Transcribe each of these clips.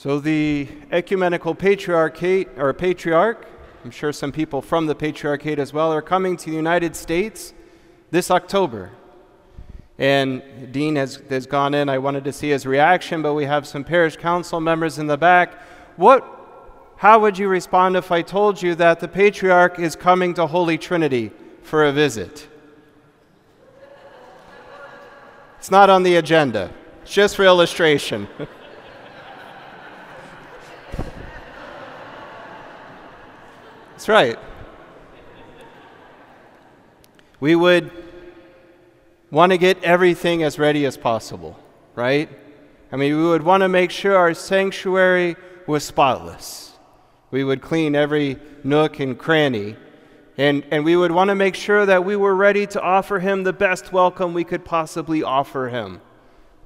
So the Ecumenical Patriarchate, or Patriarch, I'm sure some people from the Patriarchate as well, are coming to the United States this October. And Dean has gone in. I wanted to see his reaction, but we have some parish council members in the back. How would you respond if I told you that the Patriarch is coming to Holy Trinity for a visit? It's not on the agenda. It's just for illustration. That's right. We would want to get everything as ready as possible, right? I mean, we would want to make sure our sanctuary was spotless. We would clean every nook and cranny, and we would want to make sure that we were ready to offer him the best welcome we could possibly offer him,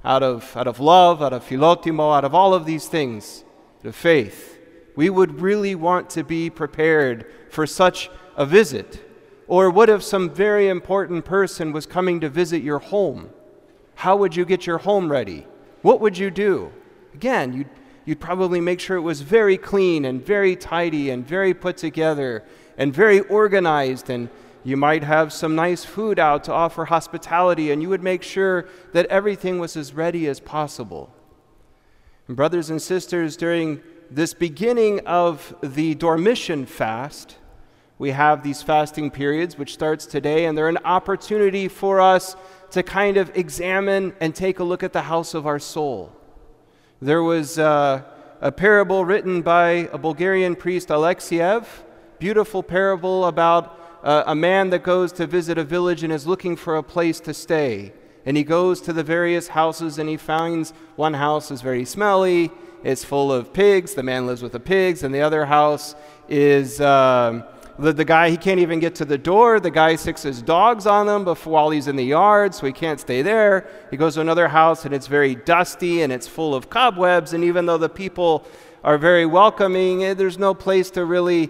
out of love, out of philotimo, out of all of these things, the faith. We would really want to be prepared for such a visit. Or what if some very important person was coming to visit your home? How would you get your home ready? What would you do? Again, you'd probably make sure it was very clean and very tidy and very put together and very organized, and you might have some nice food out to offer hospitality, and you would make sure that everything was as ready as possible. And brothers and sisters, during this beginning of the Dormition Fast, we have these fasting periods, which starts today, and they're an opportunity for us to kind of examine and take a look at the house of our soul. There was a parable written by a Bulgarian priest, Alexiev, beautiful parable about a man that goes to visit a village and is looking for a place to stay. And he goes to the various houses, and he finds one house is very smelly, it's full of pigs, the man lives with the pigs, and the other house is... The guy, he can't even get to the door. The guy sticks his dogs on him while he's in the yard, so he can't stay there. He goes to another house, and it's very dusty, and it's full of cobwebs. And even though the people are very welcoming, there's no place to really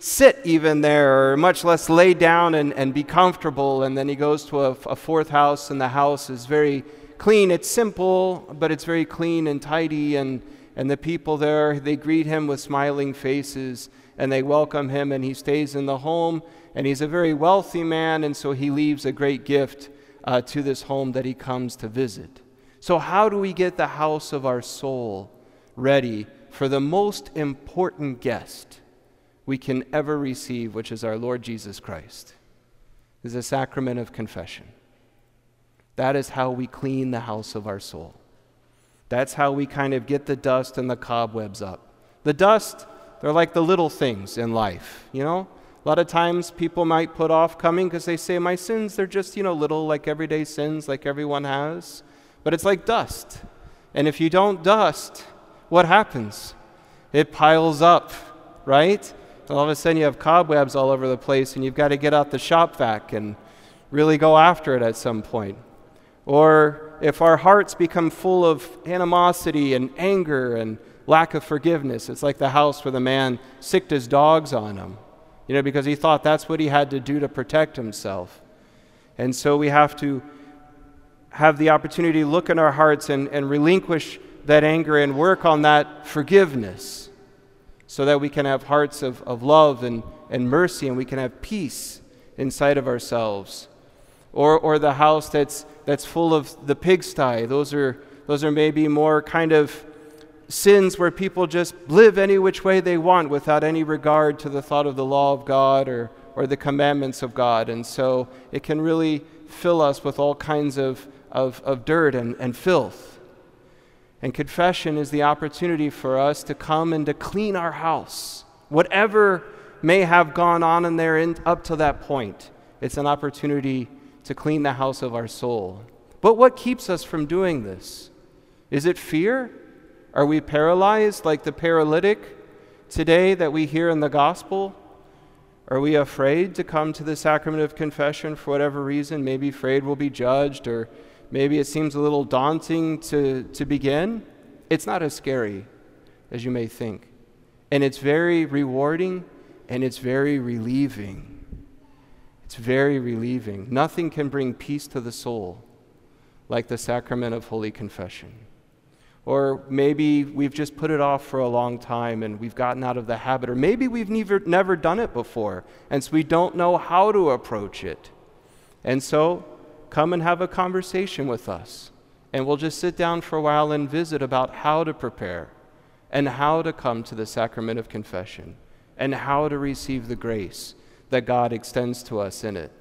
sit even there, or much less lay down and be comfortable. And then he goes to a fourth house, and the house is very clean. It's simple, but it's very clean and tidy, and the people there, they greet him with smiling faces, and they welcome him, and he stays in the home, and he's a very wealthy man, and so he leaves a great gift to this home that he comes to visit. So how do we get the house of our soul ready for the most important guest we can ever receive, which is our Lord Jesus Christ? Is the sacrament of confession. That is how we clean the house of our soul. That's how we kind of get the dust and the cobwebs up. The dust... they're like the little things in life, you know? A lot of times people might put off coming because they say, my sins, they're just, you know, little, like everyday sins, like everyone has. But it's like dust. And if you don't dust, what happens? It piles up, right? All of a sudden you have cobwebs all over the place, and you've got to get out the shop vac and really go after it at some point. Or if our hearts become full of animosity and anger and lack of forgiveness. It's like the house where the man sicked his dogs on him, you know, because he thought that's what he had to do to protect himself. And so we have to have the opportunity to look in our hearts and relinquish that anger and work on that forgiveness so that we can have hearts of love and mercy, and we can have peace inside of ourselves. Or the house that's full of the pigsty. Those are maybe more kind of sins where people just live any which way they want without any regard to the thought of the law of God or the commandments of God. And so it can really fill us with all kinds of dirt and filth. And confession is the opportunity for us to come and to clean our house. Whatever may have gone on in there up to that point, it's an opportunity to clean the house of our soul. But what keeps us from doing this? Is it fear? Are we paralyzed like the paralytic today that we hear in the gospel? Are we afraid to come to the sacrament of confession for whatever reason? Maybe afraid we'll be judged, or maybe it seems a little daunting to begin. It's not as scary as you may think. And it's very rewarding, and it's very relieving. It's very relieving. Nothing can bring peace to the soul like the sacrament of Holy Confession. Or maybe we've just put it off for a long time and we've gotten out of the habit. Or maybe we've never done it before, and so we don't know how to approach it. And so come and have a conversation with us. And we'll just sit down for a while and visit about how to prepare and how to come to the sacrament of confession and how to receive the grace that God extends to us in it.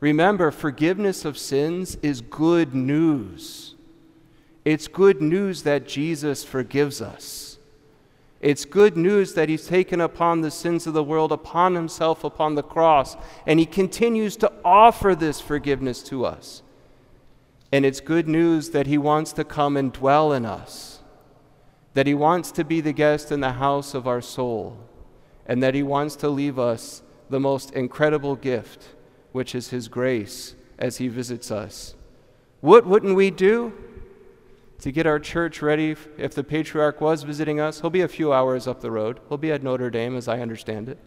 Remember, forgiveness of sins is good news. It's good news that Jesus forgives us. It's good news that he's taken upon the sins of the world, upon himself, upon the cross, and he continues to offer this forgiveness to us. And it's good news that he wants to come and dwell in us, that he wants to be the guest in the house of our soul, and that he wants to leave us the most incredible gift, which is his grace as he visits us. What wouldn't we do to get our church ready if the patriarch was visiting us? He'll be a few hours up the road. He'll be at Notre Dame, as I understand it.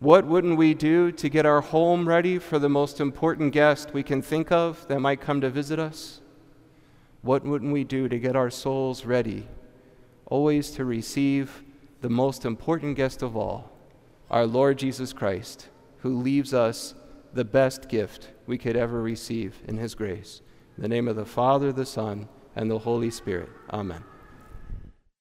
What wouldn't we do to get our home ready for the most important guest we can think of that might come to visit us? What wouldn't we do to get our souls ready, always to receive the most important guest of all, our Lord Jesus Christ, who leaves us the best gift we could ever receive in his grace. In the name of the Father, the Son, and the Holy Spirit. Amen.